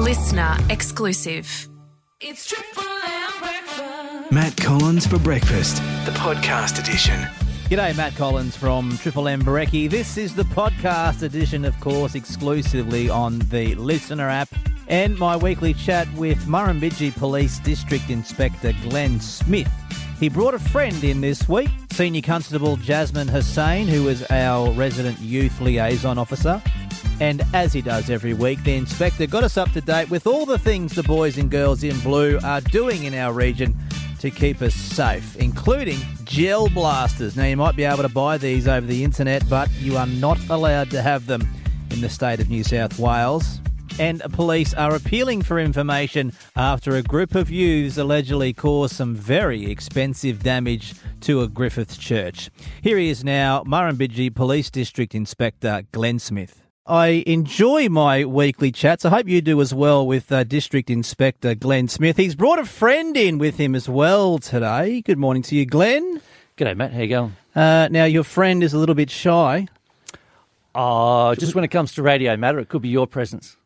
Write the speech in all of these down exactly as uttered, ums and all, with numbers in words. listener exclusive. It's Triple M Breakfast. Matt Collins for Breakfast, the podcast edition. G'day, Matt Collins from Triple M Brecky. This is the podcast edition, of course, exclusively on the listener app. And my weekly chat with Murrumbidgee Police District Inspector Glenn Smith. He brought a friend in this week, Senior Constable Jasmine Hussain, who is our resident youth liaison officer. And as he does every week, the inspector got us up to date with all the things the boys and girls in blue are doing in our region to keep us safe, including gel blasters. Now, you might be able to buy these over the internet, but you are not allowed to have them in the state of New South Wales. And police are appealing for information after a group of youths allegedly caused some very expensive damage to a Griffith church. Here he is now, Murrumbidgee Police District Inspector Glenn Smith. I enjoy my weekly chats. I hope you do as well with uh, District Inspector Glenn Smith. He's brought a friend in with him as well today. Good morning to you, Glenn. G'day, Matt. How you going? Uh, now, your friend is a little bit shy. Oh, just when it comes to radio matter, it could be your presence.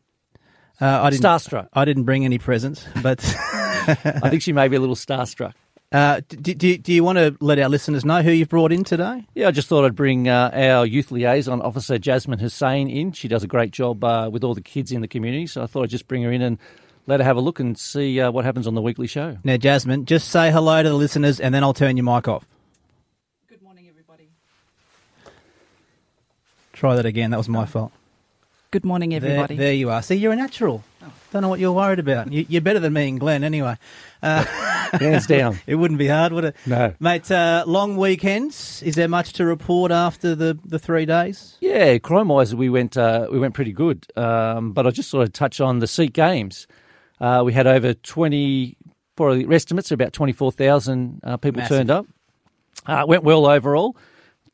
Uh, I didn't, starstruck. I didn't bring any presents, but... I think she may be a little starstruck. Uh, do, do, do you want to let our listeners know who you've brought in today? Yeah, I just thought I'd bring uh, our youth liaison officer, Jasmine Hussain, in. She does a great job uh, with all the kids in the community, so I thought I'd just bring her in and let her have a look and see uh, what happens on the weekly show. Now, Jasmine, just say hello to the listeners and then I'll turn your mic off. Good morning, everybody. Try that again. That was my fault. Good morning, everybody. There, there you are. See, you're a natural. Don't know what you're worried about. You, you're better than me and Glenn anyway. Uh, Hands down. It wouldn't be hard, would it? No. Mate, uh, long weekends. Is there much to report after the, the three days? Yeah, crime-wise, we went uh, we went pretty good. Um, but I just sort of touch on the SEAT Games. Uh, we had over twenty, probably estimates, about twenty-four thousand uh, people Massive. turned up. Uh, it went well overall.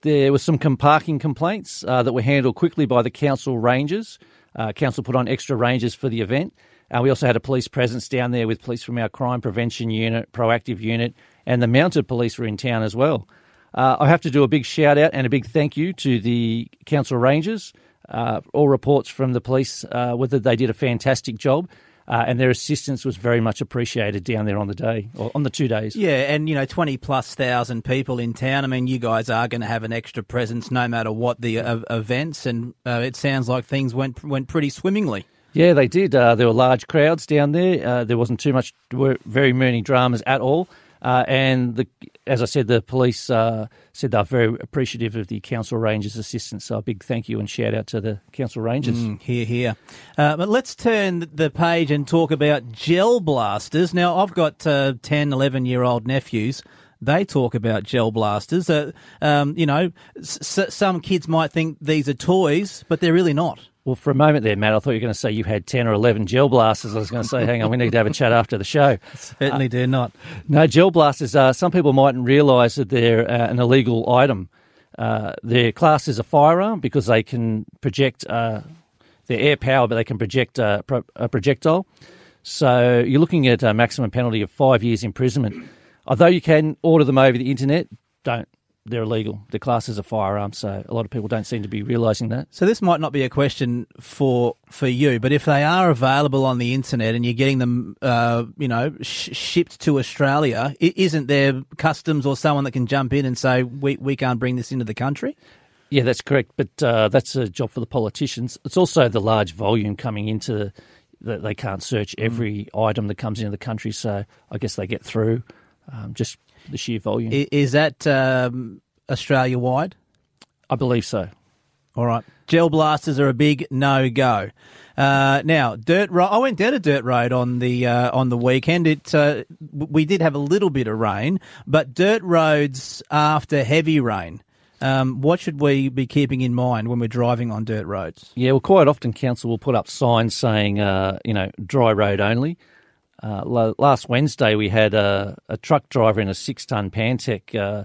There were some parking complaints uh, that were handled quickly by the council rangers. Uh, council put on extra rangers for the event. Uh, we also had a police presence down there with police from our crime prevention unit, proactive unit, and the mounted police were in town as well. Uh, I have to do a big shout out and a big thank you to the council rangers. Uh, all reports from the police uh, whether they did a fantastic job. Uh, and their assistance was very much appreciated down there on the day, or on the two days. Yeah, and, you know, twenty plus thousand people in town. I mean, you guys are going to have an extra presence no matter what the uh, events, and uh, it sounds like things went went pretty swimmingly. Yeah, they did. Uh, there were large crowds down there. Uh, there wasn't too much, very many dramas at all. Uh, and, the, as I said, the police uh, said they're very appreciative of the Council Rangers' assistance. So a big thank you and shout-out to the Council Rangers. Mm, hear, hear. Uh, but let's turn the page and talk about gel blasters. Now, I've got uh, ten, eleven-year-old nephews. They talk about gel blasters. Uh, um, you know, s- some kids might think these are toys, but they're really not. Well, for a moment there, Matt, I thought you were going to say you had ten or eleven gel blasters. I was going to say, hang on, we need to have a chat after the show. Certainly uh, do not. No, gel blasters, uh, some people mightn't realise that they're uh, an illegal item. Uh, they're classed as a firearm because they can project, uh, they're air power, but they can project uh, pro- a projectile. So you're looking at a maximum penalty of five years imprisonment. Although you can order them over the internet, don't. They're illegal. They're classed as a firearm, so a lot of people don't seem to be realising that. So this might not be a question for for you, but if they are available on the internet and you're getting them, uh, you know, sh- shipped to Australia, isn't there customs or someone that can jump in and say, we, we can't bring this into the country? Yeah, that's correct, but uh, that's a job for the politicians. It's also the large volume coming into that they can't search every mm. item that comes into the country, so I guess they get through um, just... the sheer volume. Is that um, Australia-wide? I believe so. All right. Gel blasters are a big no-go. Uh, now, dirt. Ro- I went down a dirt road on the uh, on the weekend. It uh, we did have a little bit of rain, but dirt roads after heavy rain. Um, what should we be keeping in mind when we're driving on dirt roads? Yeah, well, quite often council will put up signs saying, uh, you know, dry road only. Uh, last Wednesday, we had a, a truck driver in a six-ton PanTech uh,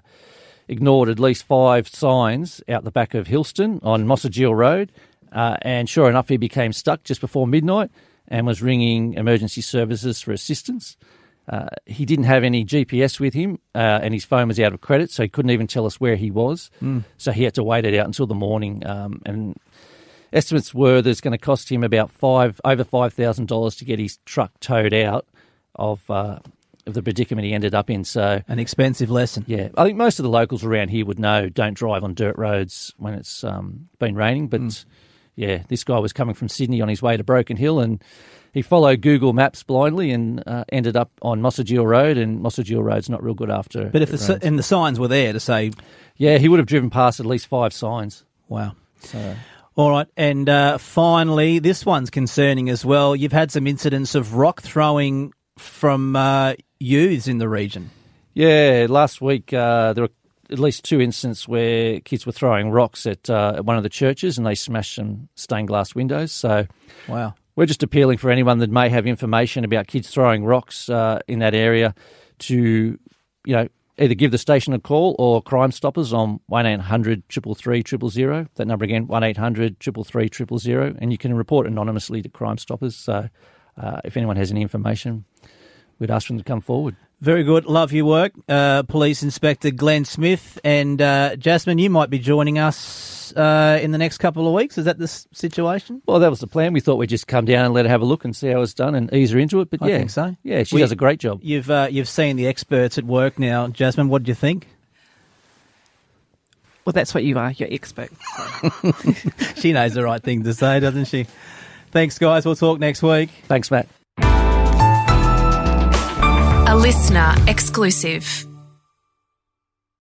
ignored at least five signs out the back of Hillston on Mossgiel Road, uh, and sure enough, he became stuck just before midnight and was ringing emergency services for assistance. Uh, he didn't have any G P S with him, uh, and his phone was out of credit, so he couldn't even tell us where he was. Mm. So he had to wait it out until the morning, um, and estimates were that it's going to cost him about five over five thousand dollars to get his truck towed out of uh, of the predicament he ended up in. So an expensive lesson. Yeah, I think most of the locals around here would know don't drive on dirt roads when it's um, been raining. But mm. yeah, this guy was coming from Sydney on his way to Broken Hill, and he followed Google Maps blindly and uh, ended up on Mossgiel Road, and Mossgiel Road's not real good after. But if the, and the signs were there to say, yeah, he would have driven past at least five signs. Wow. So. All right, and uh, finally, this one's concerning as well. You've had some incidents of rock throwing from uh, youths in the region. Yeah, last week uh, there were at least two incidents where kids were throwing rocks at, uh, at one of the churches, and they smashed some stained glass windows. So, wow. We're just appealing for anyone that may have information about kids throwing rocks uh, in that area to, you know, either give the station a call or Crime Stoppers on one eight hundred, three three three, zero zero zero. That number again, one eight hundred, three three three, zero zero zero. And you can report anonymously to Crime Stoppers. So uh, if anyone has any information, we'd ask them to come forward. Very good. Love your work. Uh, Police Inspector Glenn Smith. And uh, Jasmine, you might be joining us uh, in the next couple of weeks. Is that the situation? Well, that was the plan. We thought we'd just come down and let her have a look and see how it's done and ease her into it. But I yeah, think so. Yeah, she we, does a great job. You've uh, you've seen the experts at work now. Jasmine, what do you think? Well, that's what you are. You're expert. So. She knows the right thing to say, doesn't she? Thanks, guys. We'll talk next week. Thanks, Matt. Listener exclusive.